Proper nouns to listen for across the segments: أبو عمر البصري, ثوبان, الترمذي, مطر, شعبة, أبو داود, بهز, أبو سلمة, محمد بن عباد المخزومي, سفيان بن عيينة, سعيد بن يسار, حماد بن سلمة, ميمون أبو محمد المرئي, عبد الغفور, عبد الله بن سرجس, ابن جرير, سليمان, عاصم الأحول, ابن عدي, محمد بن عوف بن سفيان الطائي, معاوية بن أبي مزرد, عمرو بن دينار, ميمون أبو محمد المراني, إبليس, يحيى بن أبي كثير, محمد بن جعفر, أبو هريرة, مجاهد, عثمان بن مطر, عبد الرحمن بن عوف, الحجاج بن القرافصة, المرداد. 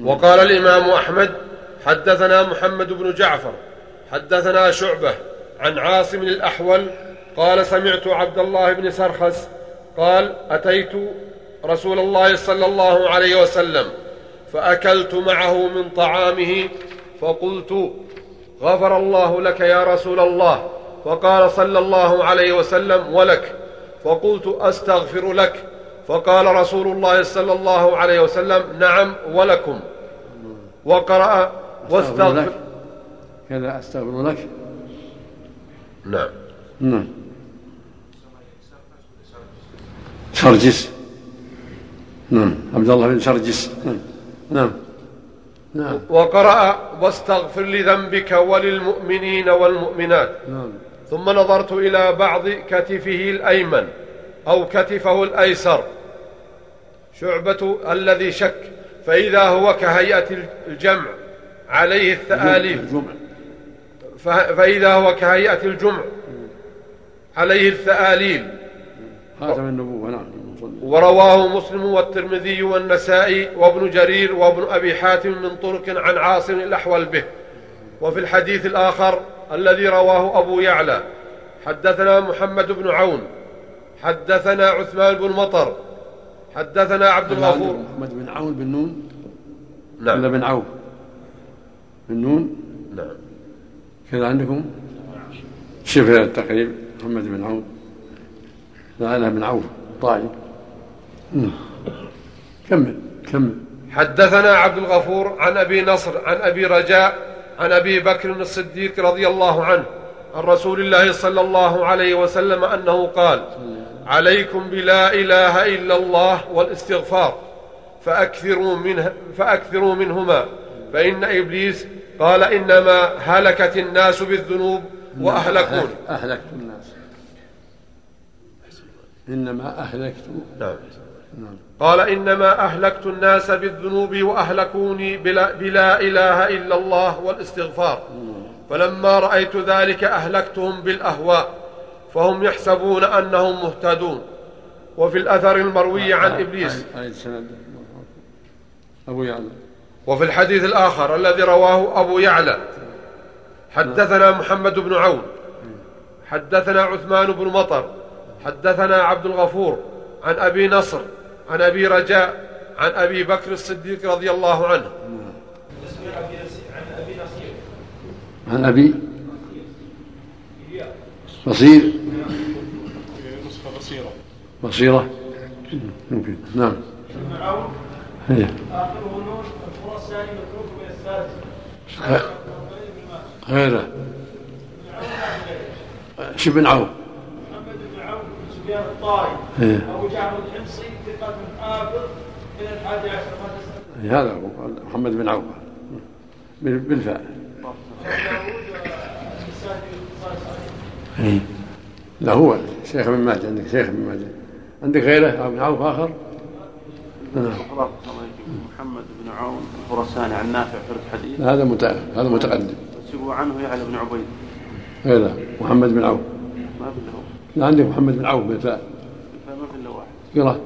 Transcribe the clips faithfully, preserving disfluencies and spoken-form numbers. وقال الإمام أحمد: حدثنا محمد بن جعفر حدثنا شعبة عن عاصم الأحول قال: سمعت عبد الله بن سرجس قال: أتيت رسول الله صلى الله عليه وسلم فأكلت معه من طعامه، فقلت: غفر الله لك يا رسول الله. فقال صلى الله عليه وسلم: ولك. فقلت: أستغفر لك. فقال رسول الله صلى الله عليه وسلم: نعم ولكم. وقرأ: واستغفر كذا أستغفر لك. نعم نعم سرجس. نعم عبد الله بن سرجس. نعم نعم نعم. وقرأ: واستغفر لذنبك وللمؤمنين والمؤمنات. نعم. ثم نظرت إلى بعض كتفه الأيمن أو كتفه الأيسر شعبة الذي شك، فإذا هو كهيئة الجمع عليه الثآليف فإذا هو كهيئة الجمع عليه الثآليل خاتم النبوة. نعم. ورواه مسلم والترمذي والنسائي وابن جرير وابن أبي حاتم من طرق عن عاصم الأحول به. وفي الحديث الآخر الذي رواه أبو يعلى: حدثنا محمد بن عون حدثنا عثمان بن مطر حدثنا عبد الغفور. محمد بن عون بن نون؟ نعم. ولا بن عوف بن نون؟ نعم. كذا عندكم شفاء التقريب محمد بن عون لعله بن عوف طائي. كمل كمل. حدثنا عبد الغفور عن أبي نصر عن أبي رجاء عن أبي بكر الصديق رضي الله عنه عن رسول الله صلى الله عليه وسلم أنه قال: عليكم بلا إله إلا الله والاستغفار فأكثروا منه فأكثروا منهما، فإن إبليس قال: إنما هلكت الناس بالذنوب وأهلكون. أهلكت الناس إنما أهلكت. نعم. نعم. قال: إنما أهلكت الناس بالذنوب وأهلكوني بلا, بلا إله إلا الله والاستغفار. مم. فلما رأيت ذلك أهلكتهم بالأهواء فهم يحسبون أنهم مهتدون. وفي الأثر المروي عن إبليس أبو يعلى. وفي الحديث الآخر الذي رواه أبو يعلى: حدثنا محمد بن عون حدثنا عثمان بن مطر حدثنا عبد الغفور عن أبي نصر عن أبي رجاء عن أبي بكر الصديق رضي الله عنه. عن أبي بصير بصيرة بصيرة ممكن. نعم. آخره نور الثاني متروك من الثالث غيره شبه بن عوف الطائي أبو جعفر الحمصي ثقة حافظ من الحادي عشر. هذا هو محمد بن عوف بالفعل. لا هو شيخ من ماجد. عندك شيخ من ماجد؟ عندك غيره أبو عوف آخر؟ محمد بن عون الخراساني عن نافع فرد حديث. هذا متقدم. هذا متقدم. سبوا عنه يعلى بن عبيد. غيره محمد بن عوف. ما بالله. لا عندي محمد بن عوف بالفاء. بالفاء ما في إلا واحد. يلا.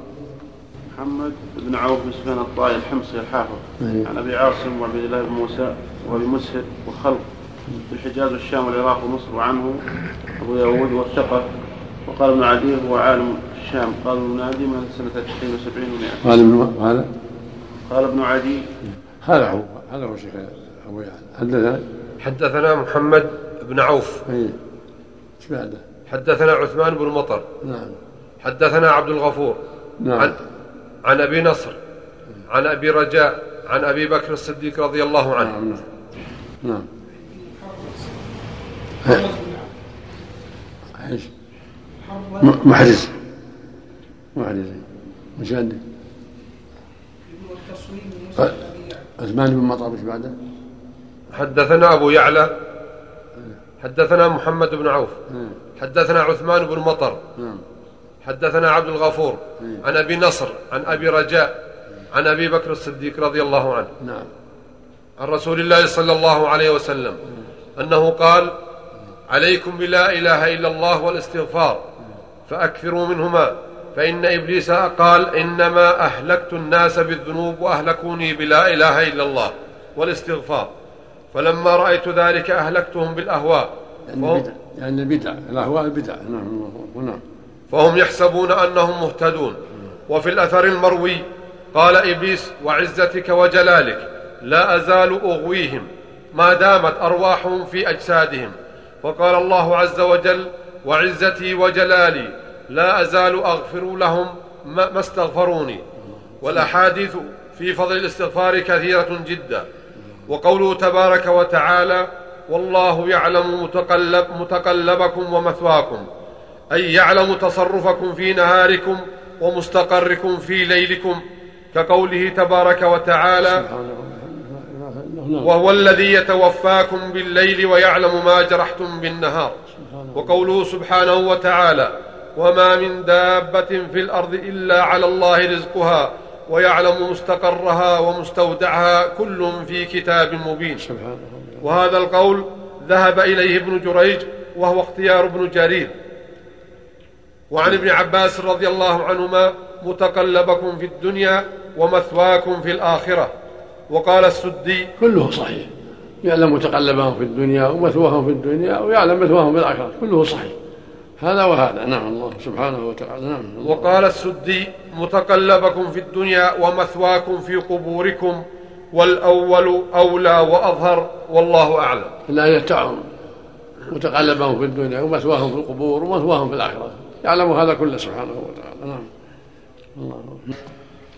محمد بن عوف بن سفيان الطائي الحمصي الحافظ. أيه. عن أبي عاصم وعبد الله بن موسى وأبي مسهد وخلق بالحجاز والشام والعراق ومصر. وعنه أبو داود والثقة. وقال ابن عدي: هو عالم الشام. قال ابن عدي: من سنة تسعين وسبعين ومئة. قال ابن هذا. قال ابن عدي: هذا هو هذا هو شيخ أبو يعلى. حدثنا حدثنا محمد بن عوف. إيه. إيش بعده؟ حدثنا عثمان بن مطر. نعم. حدثنا عبد الغفور. نعم. عن, عن أبي نصر عن أبي رجاء عن أبي بكر الصديق رضي الله عنه. نعم. نعم. محرز محرز مش عندك عثمان بن مطر. مش بعده؟ حدثنا أبو يعلى حدثنا محمد بن عوف حدثنا عثمان بن مطر حدثنا عبد الغفور عن أبي نصر عن أبي رجاء عن أبي بكر الصديق رضي الله عنه عن رسول الله صلى الله عليه وسلم أنه قال: عليكم بلا إله إلا الله والاستغفار فأكثروا منهما، فإن إبليس قال إنما أهلكت الناس بالذنوب وأهلكوني بلا إله إلا الله والاستغفار، فلما رأيت ذلك أهلكتهم بالأهواء، يعني البدع، الأهواء البدع. نعم. فهم يحسبون أنهم مهتدون. وفي الأثر المروي قال إبليس: وعزتك وجلالك لا أزال أغويهم ما دامت أرواحهم في أجسادهم. وقال الله عز وجل: وعزتي وجلالي لا أزال أغفر لهم ما استغفروني. والأحاديث في فضل الاستغفار كثيرة جدا. وقوله تبارك وتعالى: والله يعلم متقلب متقلبكم ومثواكم، أي يعلم تصرفكم في نهاركم ومستقركم في ليلكم، كقوله تبارك وتعالى: وهو الذي يتوفاكم بالليل ويعلم ما جرحتم بالنهار. وقوله سبحانه وتعالى: وما من دابة في الأرض إلا على الله رزقها ويعلم مستقرها ومستودعها كل في كتاب مبين. وهذا القول ذهب إليه ابن جريج وهو اختيار ابن جرير. وعن ابن عباس رضي الله عنهما: متقلبكم في الدنيا ومثواكم في الآخرة. وقال السدي: كله صحيح، يعلم متقلبهم في الدنيا ومثواهم في الدنيا ويعلم مثواهم في الآخرة، كله صحيح، هذا وهذا. نعم الله سبحانه وتعالى. نعم الله. وقال السدي: متقلبكم في الدنيا ومثواكم في قبوركم، والأول أولى وأظهر والله أعلم. لا يتعلم متقلبهم في الدنيا ومثواهم في القبور ومثواهم في الآخرة، يعلم هذا كله سبحانه وتعالى. نعم الله.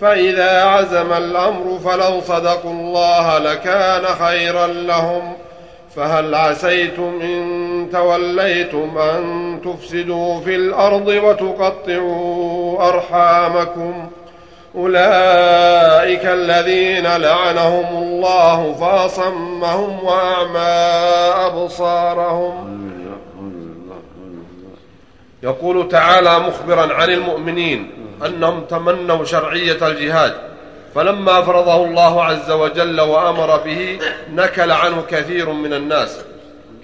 فإذا عزم الأمر فلو صدقوا الله لكان خيرا لهم، فهل عسيتم إن توليتم أن تفسدوا في الأرض وتقطعوا أرحامكم، أولئك الذين لعنهم الله فأصمهم وأعمى أبصارهم. يقول تعالى مخبرا عن المؤمنين أنهم تمنوا شرعية الجهاد، فلما فرضه الله عز وجل وأمر به نكل عنه كثير من الناس،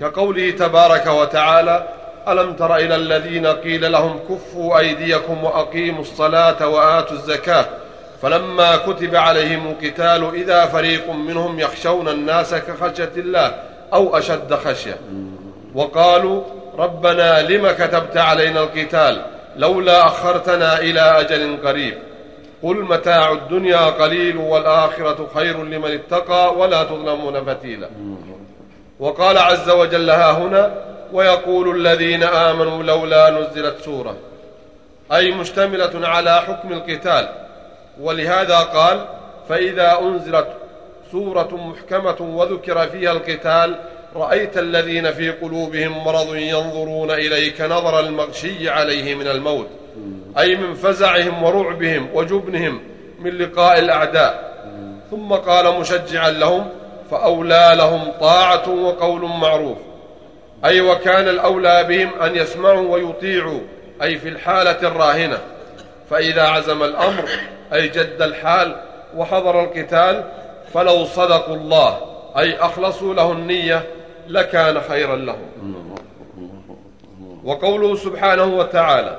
كقوله تبارك وتعالى: ألم تر إلى الذين قيل لهم كفوا أيديكم وأقيموا الصلاة وآتوا الزكاة فلما كتب عليهم القتال إذا فريق منهم يخشون الناس كخشية الله أو أشد خشية، وقالوا: ربنا لم كتبت علينا القتال لولا أخرتنا إلى أجل قريب، قل متاع الدنيا قليل والآخرة خير لمن اتقى ولا تظلمون فتيلا. وقال عز وجل ها هنا: ويقول الذين آمنوا لولا نزلت سورة، أي مشتملة على حكم القتال. ولهذا قال: فإذا أنزلت سورة محكمة وذكر فيها القتال رأيت الذين في قلوبهم مرض ينظرون إليك نظر المغشي عليه من الموت، أي من فزعهم ورعبهم وجبنهم من لقاء الأعداء. ثم قال مشجعا لهم: فأولى لهم طاعة وقول معروف، أي وكان الأولى بهم أن يسمعوا ويطيعوا، أي في الحالة الراهنة، فإذا عزم الأمر أي جد الحال وحضر القتال فلو صدقوا الله أي أخلصوا له النية لكان خيرا لهم. وقوله سبحانه وتعالى: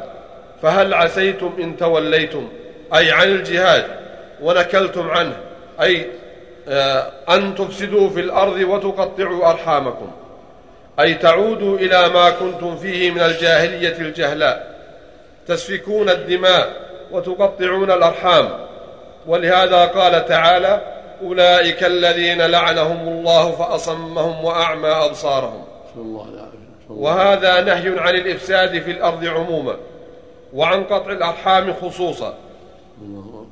فهل عسيتم إن توليتم، أي عن الجهاد، ونكلتم عنه، أي أن تفسدوا في الأرض وتقطعوا أرحامكم، أي تعودوا إلى ما كنتم فيه من الجاهلية الجهلاء، تسفكون الدماء وتقطعون الأرحام. ولهذا قال تعالى: أولئك الذين لعنهم الله فأصمهم وأعمى أبصارهم. وهذا نهي عن الإفساد في الأرض عموما وعن قطع الأرحام خصوصا،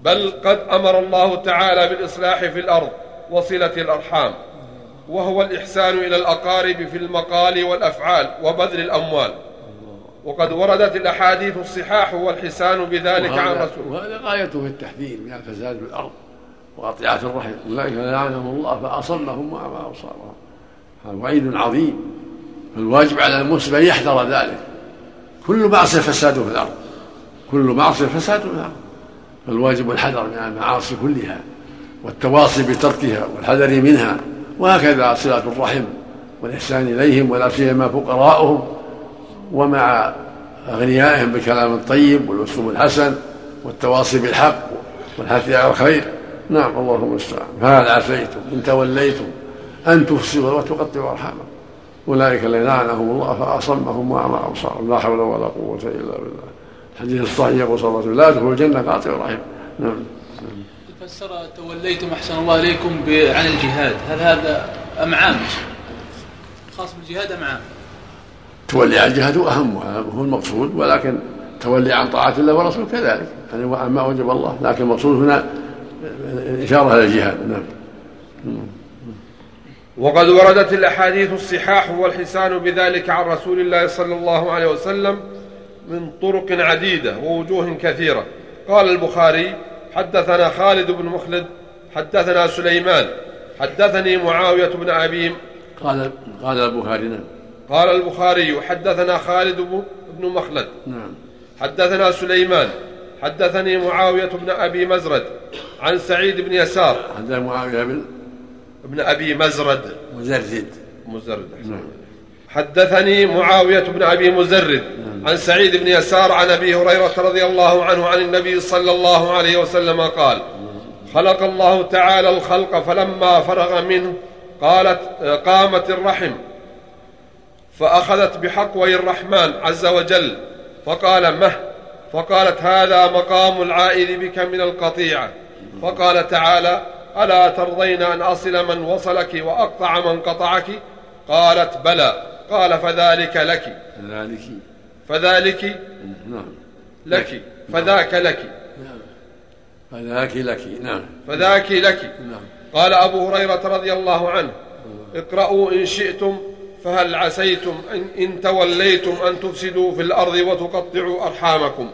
بل قد أمر الله تعالى بالإصلاح في الأرض وصلة الأرحام، وهو الإحسان إلى الأقارب في المقال والأفعال وبذل الأموال. وقد وردت الأحاديث الصحاح والحسان بذلك عن رسول الله. وهذا غايته في التحذير من الفساد في الأرض وقطيعة الرحم، أولئك لعنهم الله فأصمهم وأعمى أبصارهم، هذا وعيد عظيم. فالواجب على المسلم أن يحذر ذلك. كل معصية فساد في الأرض، كل معصية فساد في الأرض، فالواجب الحذر من المعاصي كلها والتواصي بتركها والحذر منها. وهكذا صلة الرحم والإحسان إليهم، ولا سيما فقراءهم ومع أغنيائهم بالكلام الطيب والأسلوب الحسن والتواصي بالحق والحث على الخير. نعم، اللهم المستعان. فهل عفيتم إن توليتم أن تفسدوا وتقطعوا أرحامكم، أولئك الذين لعنهم الله فأصمهم وأعمى أبصارهم، لا حول ولا قوة إلا بالله. الحديث الصحيح يقول صلى الله عليه وسلم: لا تدخلوا الجنة قاطعوا الرحم. نعم. فسر توليتم أحسن الله إليكم عن الجهاد، هل هذا أم عام؟ خاص بالجهاد أم عام؟ تولي عن الجهاد هو أهم، هو المقصود، ولكن تولي عن طاعة الله ورسوله كذلك، يعني ما وجب الله، لكن المقصود هنا إشارة إلى الجهاد. نعم. وقد وردت الأحاديث الصحاح والحسان بذلك عن رسول الله صلى الله عليه وسلم من طرق عديدة ووجوه كثيرة. قال البخاري: حدثنا خالد بن مخلد، حدثنا سليمان، حدثني معاوية بن أبي قال قال البخاري نعم. قال البخاري: حدثنا خالد بن مخلد، نعم، حدثنا سليمان، حدثني معاوية بن أبي مزرد عن سعيد بن يسار. حدثنا معاوية بن ابن أبي مزرد مزرد مزرد نعم. حدثني معاوية بن أبي مزرد عن سعيد بن يسار عن أبي هريرة رضي الله عنه عن النبي صلى الله عليه وسلم قال: خلق الله تعالى الخلق فلما فرغ منه قالت قامت الرحم فأخذت بحقوي الرحمن عز وجل فقال مه، فقالت: هذا مقام العائد بك من القطيعة. فقال تعالى: ألا ترضين أن أصل من وصلك وأقطع من قطعك؟ قالت: بلى. قال: فذلك لك فذلك فذلك نعم لك فذاك لك فذاك لك نعم فذاك لك نعم. قال أبو هريرة رضي الله عنه: اقرأوا إن شئتم، فهل عسيتم إن توليتم أن تفسدوا في الأرض وتقطعوا أرحامكم.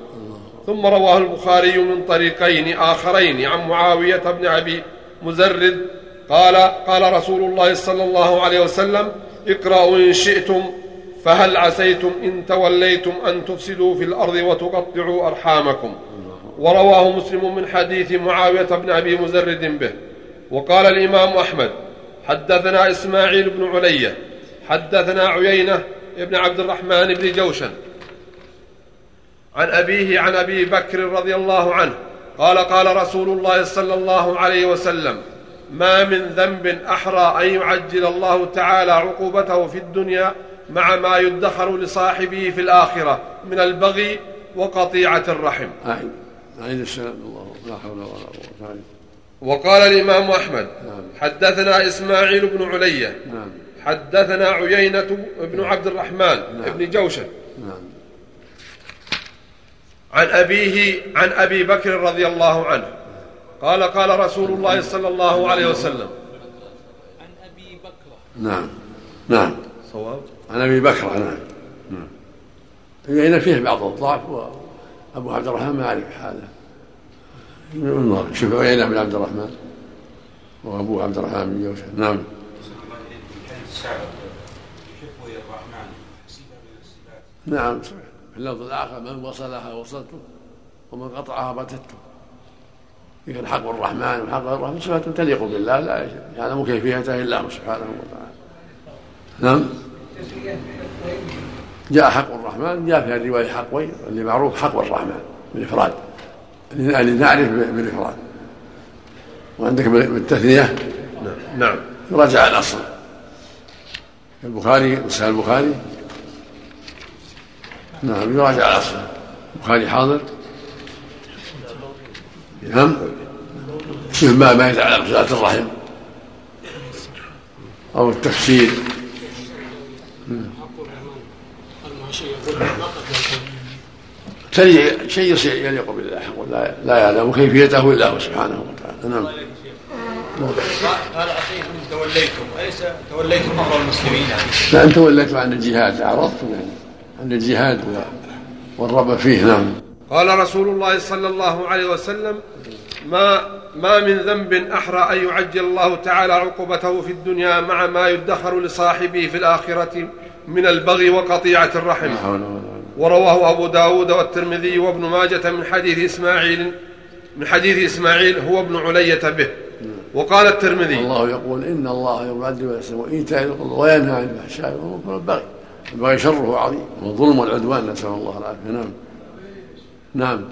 ثم رواه البخاري من طريقين آخرين عن معاوية بن أبي مزرد قال: قال رسول الله صلى الله عليه وسلم: اقرأوا إن شئتم، فهل عسيتم إن توليتم أن تفسدوا في الأرض وتقطعوا أرحامكم. ورواه مسلم من حديث معاوية بن أبي مزرد به. وقال الإمام أحمد: حدثنا إسماعيل بن علية، حدثنا عيينة ابن عبد الرحمن بن جوشن عن أبيه عن أبي بكر رضي الله عنه قال: قال رسول الله صلى الله عليه وسلم: ما من ذنب أحرى أن يعجل الله تعالى عقوبته في الدنيا مع ما يدخر لصاحبه في الآخرة من البغي وقطيعة الرحم. آمين. آمين. الله لا حول ولا قوة. وقال الإمام أحمد: حدثنا إسماعيل بن علية، حدثنا عيينة بن عبد الرحمن بن جوشن عن أبيه عن أبي بكر رضي الله عنه قال: قال رسول الله صلى الله عليه وسلم عن أبي بكر نعم نعم صواب عن أبي بكر نعم نعم يعني فيه بعض الضعف، وأبو عبد الرحمن ما يعرف حاله. شوف عيينة بن عبد الرحمن وأبو عبد الرحمن بن جوشة. نعم. نعم في اللفظ الآخر: من وصلها وصلته ومن قطعها بتته. لكن حق الرحمن وحق الرحمن صفات تليق بالله، لا يعلم كيفيتها إلا هو سبحانه وتعالى. نعم. جاء حق الرحمن، جاء في الرواية حقوي، اللي معروف حق الرحمن بالإفراد، اللي نعرف بالإفراد، وعندك بالتثنية نعم رجع الأصل. البخاري مسأل البخاري نعم يراجع الأصل. البخاري حاضر نعم. شوف ما ما يتعلق بصلة الرحم أو التفسير. شيء يليق بالله ولا لا يعلم كيفيته إلا هو سبحانه وتعالى. نعم. هل عصيتم توليتم، أليس توليتم أمر المسلمين؟ لا، أن توليتم عن الجهاد أعرضتم يعني. أن الجهاد والربا فيه. نعم. قال رسول الله صلى الله عليه وسلم: ما ما من ذنب أحرى أن يعجل الله تعالى عقوبته في الدنيا مع ما يدخر لصاحبه في الآخرة من البغي وقطيعة الرحم. ورواه أبو داود والترمذي وابن ماجة من حديث إسماعيل من حديث إسماعيل هو ابن علية به. وقال الترمذي: الله يقول إن الله يعذب ويسلم وإيتاء ذي القربى وينهى عن الفحشاء والمنكر والبغي. البغي شره عظيم والظلم والعدوان، نسأل الله العافية. نعم. نعم.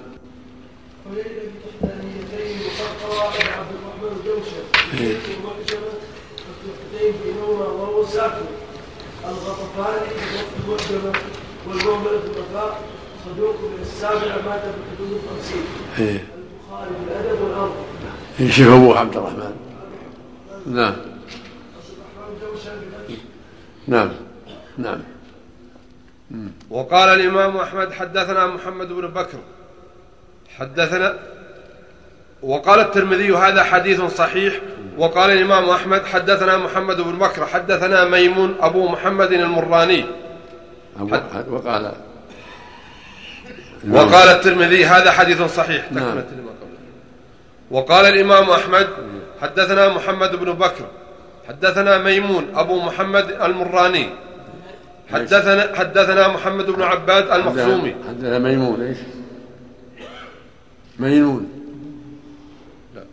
يشوف أبو عبد الرحمن. نعم. نعم. نعم. وقال الإمام أحمد: حدثنا محمد بن بكر حدثنا. وقال الترمذي: هذا حديث صحيح. وقال الإمام أحمد: حدثنا محمد بن بكر حدثنا ميمون أبو محمد المراني. حد... وقال وقال الترمذي: هذا حديث صحيح. نعم. وقال الإمام أحمد: حدثنا محمد بن بكر حدثنا ميمون أبو محمد المراني حدثنا حدثنا محمد بن عباد المخزومي. حدثنا ميمون ايش؟ ميمون لا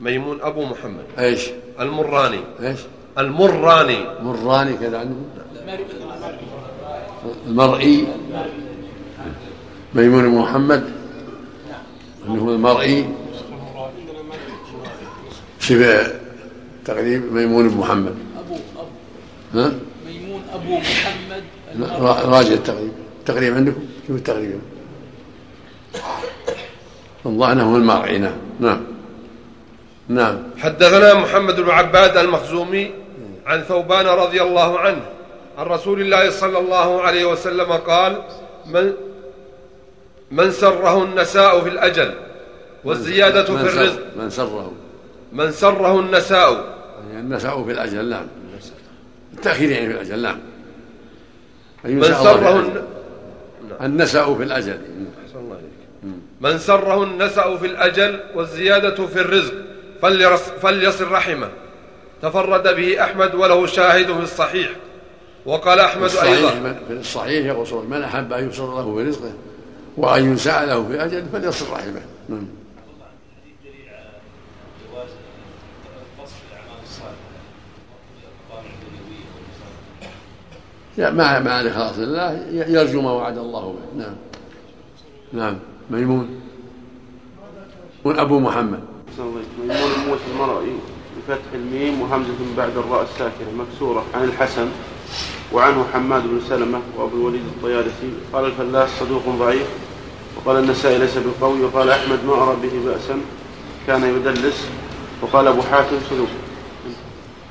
ميمون أبو محمد ايش؟ المراني. ايش؟ المراني. مراني كذا عنده المرئي. ميمون أبو محمد اللي هو المرئي شبه تقريب ميمون أبو محمد. أبو أبو ها؟ ميمون أبو محمد. راجع التقريب. التقريب عندكم شو التقريب؟ الله أنه هو المرعي. نعم. نعم. نعم. حدثنا محمد بن عباد المخزومي عن ثوبان رضي الله عنه عن رسول الله صلى الله عليه وسلم قال: من من سره النساء في الأجل والزيادة في الرزق. من سره من سره النساء يعني النساء في الأجل. نعم. التأخير يعني في الأجل. نعم. من سره الن... النساء في الأجل. أحسن الله عليك. من سره النساء في الأجل والزيادة في الرزق فليرس... فليصل رحمه. تفرد به أحمد وله شاهد في الصحيح. وقال أحمد الصحيح أيضا في الصحيح يقول: من أحب أن يوصل له في رزقه وأن ينسأ له في أجل فليصل رحمه. نعم. مع مع الإخلاص لله يرجو ما وعد الله به. نعم. نعم. ميمون ميمون أبو محمد. ميمون الموت المرئي بفتح الميم وهمزة بعد الراء الساكنة مكسورة. عن الحسن وعنه حماد بن سلمة وأبو الوليد الطيالسي قال: الفلاس صدوق ضعيف. وقال النسائي: ليس بالقوي. وقال أحمد: ما أرى به بأسا كان يدلس. وقال أبو حاتم: صدوق.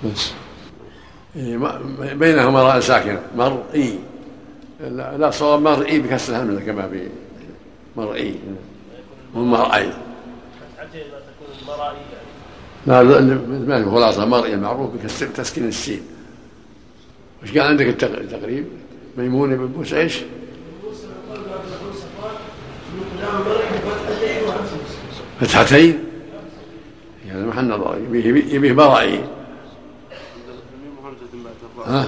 بس بينهما راء ساكنة مرئي. لا صواب مرئي بكسر الهمزة كما في مرئي والمرأي. لا ما في خلاصة مرئي معروف بكسر تسكين السين. وش كان عندك التقريب؟ ميمون بن ايش؟ فتحتين يعني محل نظر يبيه مرئي. ها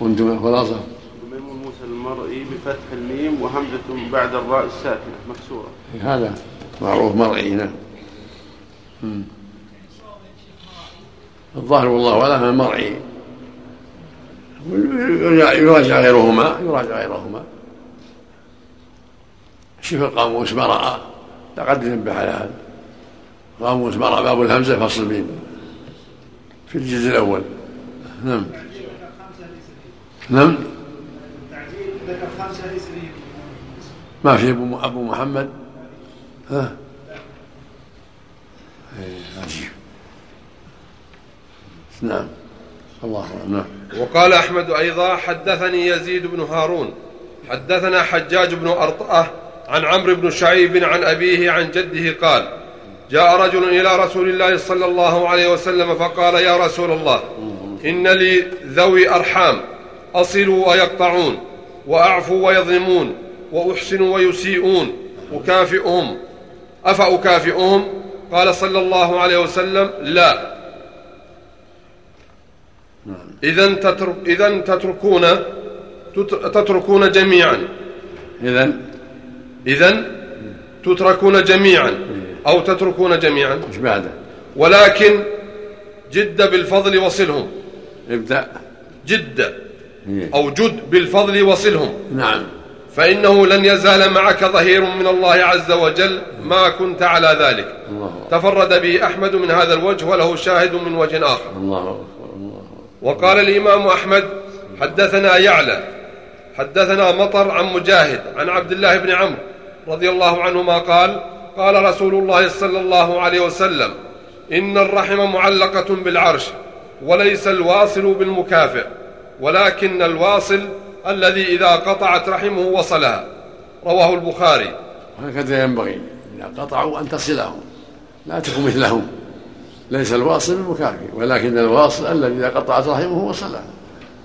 وانتم الخلاصة ميمون موسى المرئي بفتح الميم وهمزة بعد الراء الساكنة مكسورة. هذا معروف مرئي. نعم. الظاهر والله أعلم مرئي. يراجع غيرهما يراجع غيرهما شوف القاموس مرأة لقد نبه على هذا. قاموس مرأة باب الهمزة فصل بين في الجزء الأول. نعم. نعم. ما في أبو أبو محمد. ها عجيب. نعم. الله نعم. وقال أحمد أيضا: حدثني يزيد بن هارون حدثنا حجاج بن أرطأة عن عمرو بن شعيب عن أبيه عن جده قال: جاء رجل إلى رسول الله صلى الله عليه وسلم فقال: يا رسول الله، إن لي ذوي أرحام أصلوا ويقطعون، وأعفو ويظلمون، وأحسن ويسيئون، أكافئهم، أفأكافئهم؟ قال صلى الله عليه وسلم: لا. إذن تترك إذن تتركون تتركون جميعا إذن إذن تتركون جميعا أو تتركون جميعا مش بعد. ولكن جد بالفضل وصلهم، ابدأ جد أو جد بالفضل وصلهم. نعم، فإنه لن يزال معك ظهير من الله عز وجل ما كنت على ذلك. الله تفرد به أحمد من هذا الوجه، وله شاهد من وجه آخر. الله. وقال الإمام أحمد: حدثنا يعلى حدثنا مطر عن مجاهد عن عبد الله بن عمرو رضي الله عنهما قال: قال رسول الله صلى الله عليه وسلم: إن الرحم معلقة بالعرش، وليس الواصل بالمكافئ، ولكن الواصل الذي إذا قطعت رحمه وصلها. رواه البخاري. هكذا ينبغي، إذا قطعوا أن تصلهم، لا تكن مثلهم. ليس الواصل بالمكافئ، ولكن الواصل الذي إذا قطعت رحمه وصلها،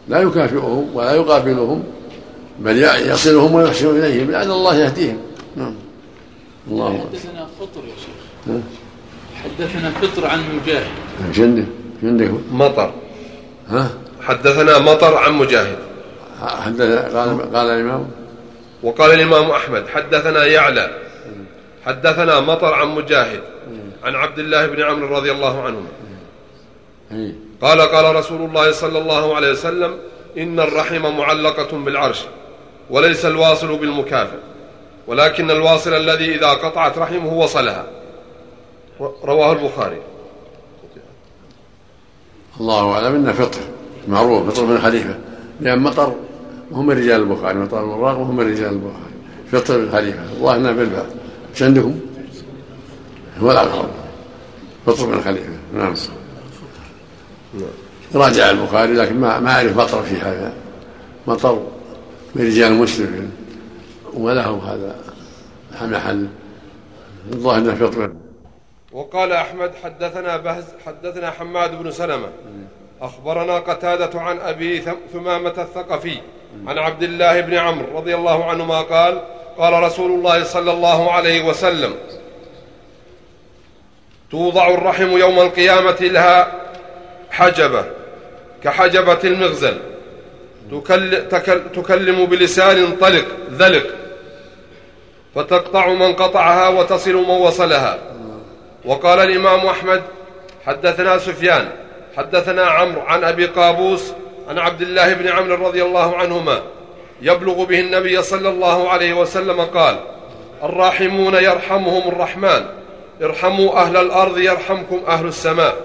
لا يكافئهم ولا يقابلهم، بل يصلهم ويحسن إليهم، لأن الله يهديهم. نعم. الله حدثنا فطر يا شيخ. حدثنا فطر عن مجاهد. جنة جنة مطر. ها؟ حدثنا مطر عن مجاهد. حدثنا قال قال الإمام. وقال الإمام أحمد: حدثنا يعلى حدثنا مطر عن مجاهد عن عبد الله بن عمرو رضي الله عنهما قال: قال رسول الله صلى الله عليه وسلم: إن الرحم معلقة بالعرش، وليس الواصل بالمكافئ، ولكن الواصل الذي إذا قطعت رحمه وصلها. رواه البخاري. الله أعلم. إن فطر معروف، فطر من الخليفة، لأن مطر هم رجال البخاري، مطر الوراق هم رجال البخاري، فطر الخليفة. الله أعلم بالبعض. مش عندكم هو الأقرب، فطر من الخليفة. نعم. راجع البخاري، لكن ما أعرف مطر في هذا، مطر من رجال مسلم، وله هذا محل. الله أنه فطر. وقال أحمد: حدثنا بهز حدثنا حماد بن سلمة أخبرنا قتادة عن أبي ثمامة الثقفي عن عبد الله بن عمرو رضي الله عنهما قال: قال رسول الله صلى الله عليه وسلم: توضع الرحم يوم القيامة لها حجبة كحجبة المغزل، تكلم بلسان طلق ذلق، فتقطع من قطعها وتصل من وصلها. وقال الإمام أحمد: حدثنا سفيان حدثنا عمرو عن أبي قابوس عن عبد الله بن عمرو رضي الله عنهما يبلغ به النبي صلى الله عليه وسلم قال: الراحمون يرحمهم الرحمن، ارحموا أهل الأرض يرحمكم أهل السماء.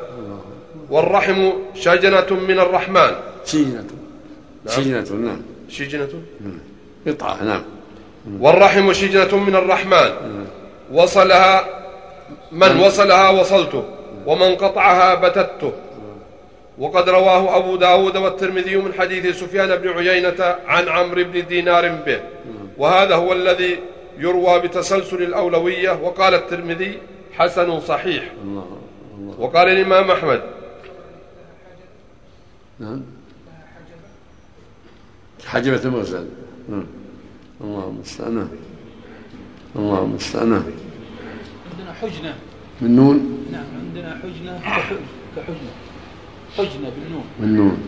والرحم شجنة من الرحمن. شجنة. شجنة. نعم. شجنة. قطعة. نعم. والرحم شجنة من الرحمن، وصلها من وصلها وصلته، ومن قطعها بتته. وقد رواه أبو داود والترمذي من حديث سفيان بن عيينة عن عمرو بن دينار به. وهذا هو الذي يروى بتسلسل الأولوية. وقال الترمذي: حسن صحيح. الله. الله. وقال الإمام أحمد: نعم حجبة المغزل. نعم. اللهم استعنا اللهم استعنا عندنا حجنة بالنون. نعم، عندنا حجنة كحجنة، حجنة بالنون بالنون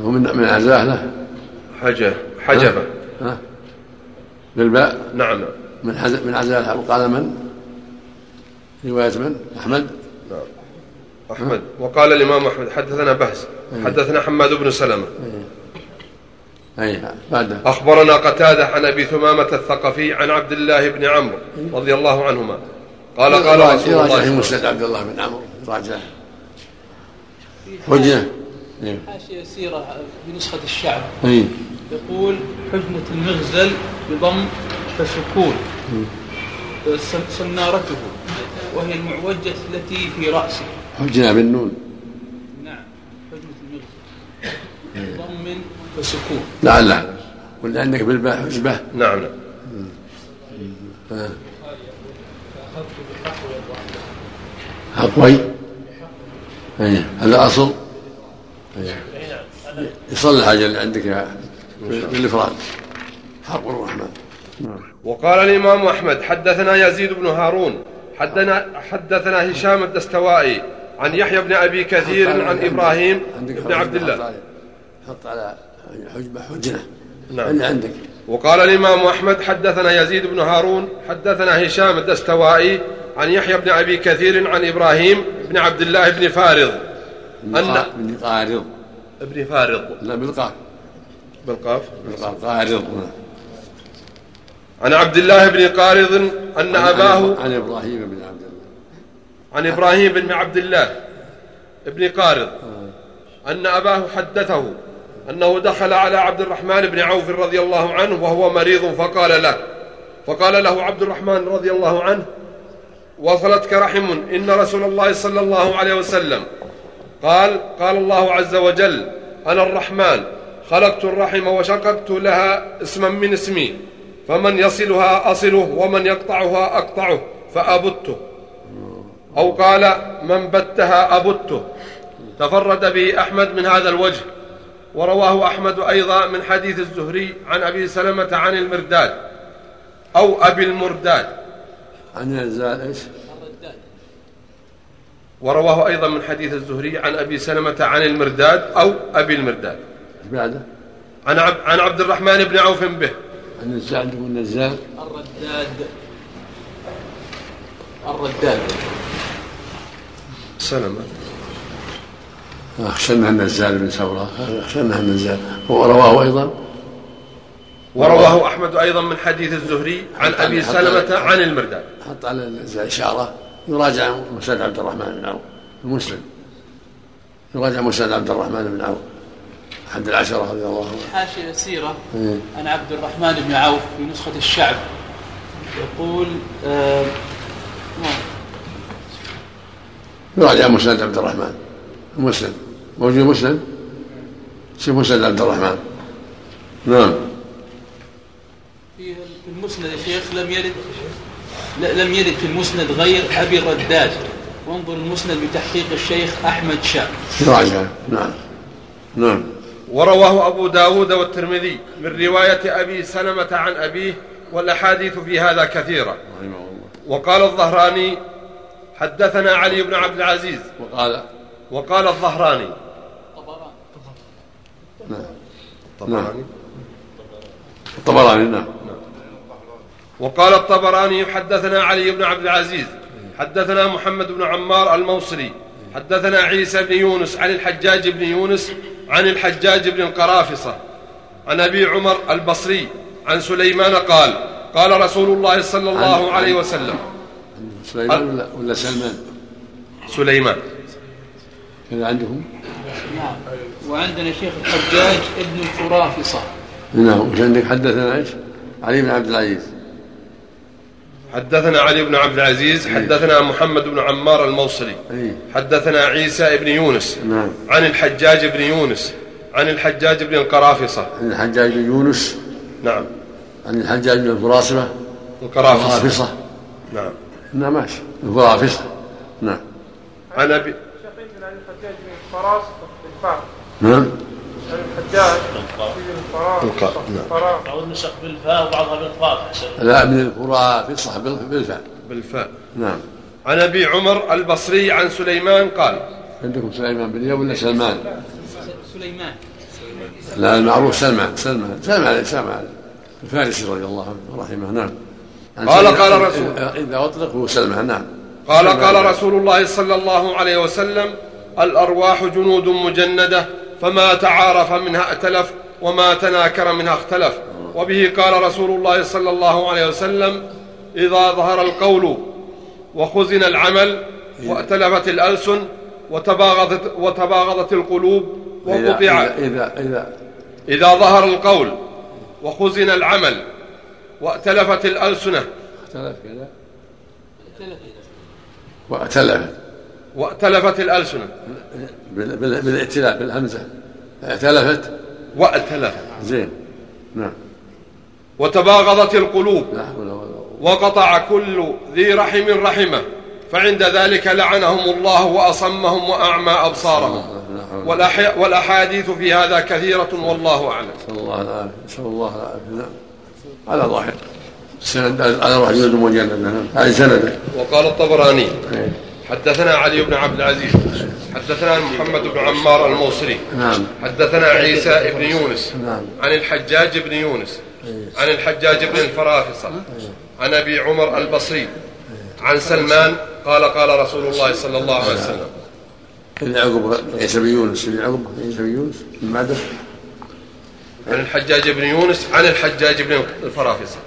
ومن من أعزاه له حجة حجبة. ها؟ ها؟ بالباء. نعم، من حز... من عزاها. وقال من رواية من أحمد. نعم. أحمد. أه؟ وقال الإمام أحمد: حدثنا بهز أيه. حدثنا حماد بن سلمة أيه. أيه. بعد. أخبرنا قتادة عن أبي ثمامة الثقفي عن عبد الله بن عمرو رضي الله عنهما قال قال رسول الله صلى الله عليه وسلم. عبد الله بن عمرو راجع حجة حاشية سيرة بنسخة الشعب أيه. يقول: حجنة المغزل بضم فسكون سنارته، وهي المعوجة التي في رأسه. حجنة بالنون. نعم، حجنة المغزل بضم فسكون. لا لا، ولا عندك بالباء حجبة. نعم. لا. ها. حقوي. إيه هذا أصل. إيه. يصلح حاجة اللي عندك بالإفراد. حرب الرحمن. وقال الإمام أحمد حدثنا يزيد بن هارون حدثنا هشام الدستوائي عن يحيى بن أبي كثير عن إبراهيم بن عبد الله. حط على حجبة حجنة. نعم. عندك. وقال الإمام أحمد حدثنا يزيد بن هارون حدثنا هشام الدستوائي عن يحيى بن أبي كثير عن إبراهيم بن عبد الله بن فارض. بن قارض. ابن فارض. لا بالقاف. بالقاف. بالقاف. قارض. عن عبد الله بن قارظ أن أباه عن إبراهيم بن عبد الله عن إبراهيم بن عبد الله بن قارظ أن أباه حدثه أنه دخل على عبد الرحمن بن عوف رضي الله عنه وهو مريض فقال له فقال له عبد الرحمن رضي الله عنه وصلتك رحم إن رسول الله صلى الله عليه وسلم قال قال الله عز وجل أنا الرحمن خلقت الرحم وشققت لها اسما من اسمي فمن يصلها أصله ومن يقطعها أقطعه فأبته أو قال من بتها أبته. تفرد به أحمد من هذا الوجه. ورواه أحمد أيضا من حديث الزهري عن أبي سلمة عن المرداد أو أبي المرداد عن الزائش. ورواه أيضا من حديث الزهري عن أبي سلمة عن المرداد أو أبي المرداد بعده عن عن عبد الرحمن بن عوف به النزال والنزال الرداد الرداد سلمة أخشنها النزال بن سورة أخشنها النزال ورواه أيضا ورواه أحمد أيضا من حديث الزهري عن أبي سلمة عن المرداد. حط على الإشارة يراجع مسند عبد الرحمن بن عوف المسلم يراجع مسند عبد الرحمن بن عوف أحد العشرة رضي الله عنه. حاشية سيرة عن عبد الرحمن بن عوف في نسخة الشعب يقول آه يراجع مسند عبد الرحمن مسلم موجود مسلم شيء مسند عبد الرحمن. نعم. في المسند يا شيخ لم يرد لم يرد في المسند غير أبي الرداد. وانظر المسند بتحقيق الشيخ أحمد شاب. يراجع. نعم. نعم. ورواه أبو داود والترمذي من رواية أبي سلمة عن أبيه والأحاديث في هذا كثيرة. وقال الظهراني حدثنا علي بن عبد العزيز وقال وقال الظهراني الطبراني الطبراني نعم وقال الطبراني حدثنا علي بن عبد العزيز حدثنا محمد بن عمار الموصلي حدثنا عيسى بن يونس عن الحجاج بن يونس عن الحجاج بن القرافصة عن أبي عمر البصري عن سليمان قال قال رسول الله صلى الله عليه وسلم سليمان ولا, ولا سلمان سليمان كان عندهم. نعم. وعندنا شيخ الحجاج ابن القرافصة. نعم. وش عندك؟ حدثنا ايش؟ علي بن عبد العزيز حدثنا علي بن عبد العزيز حدثنا محمد بن عمار الموصلي حدثنا عيسى بن يونس عن الحجاج بن يونس عن الحجاج بن القرافصة عن الحجاج بن يونس. نعم. عن الحجاج بن القرافصة القرافصة. نعم. نعم ماشي القرافصة. نعم. عن أبي شقيق عن الحجاج بن القرافصة الفار. نعم. الحجاج القراء القراء أو النسخ بالفاء وبعضها بالقاف. لا من القراء في صح بالفاء بالفاء. نعم. عن أبي عمر البصري عن سليمان قال عندكم سليمان بن يوم ولا سلمان؟ سليمان لا المعروف سلمان سلمان سلمان سلمان الفارسي رضي الله عنه رحمه. نعم. قال قال رسول إذا أطلق هو سلمان. نعم. قال قال رسول الله صلى الله عليه وسلم الأرواح جنود مجندة فما تعارف منها ائتلف وما تناكر منها اختلف. وبه قال رسول الله صلى الله عليه وسلم إذا ظهر القول وخزن العمل واتلفت الألسن وتباغضت, وتباغضت القلوب وقطع إذا, إذا, إذا, إذا ظهر القول وخزن العمل واتلفت الألسنة واتلفت واتلفت الألسنة بالائتلاف بالهمزة ائتلفت واتلفت زين. نعم. وتباغضت القلوب وقطع كل ذي رحم رحمه فعند ذلك لعنهم الله وأصمهم وأعمى أبصارهم. والأحاديث في هذا كثيرة والله أعلم. صلى الله عليه وسلم. على ظاهر سند على واحد يد مجنده هذا سنده. وقال الطبراني حدثنا علي بن عبد العزيز حدثنا محمد بن عمار الموصلي حدثنا عيسى بن يونس عن الحجاج بن يونس عن الحجاج بن الفرافصة عن أبي عمر البصري عن سلمان قال قال رسول الله صلى الله عليه وسلم. اللي عقب عيسى بن يونس اللي عقب عيسى بن يونس ماذا؟ عن الحجاج بن يونس عن الحجاج بن الفرافصة.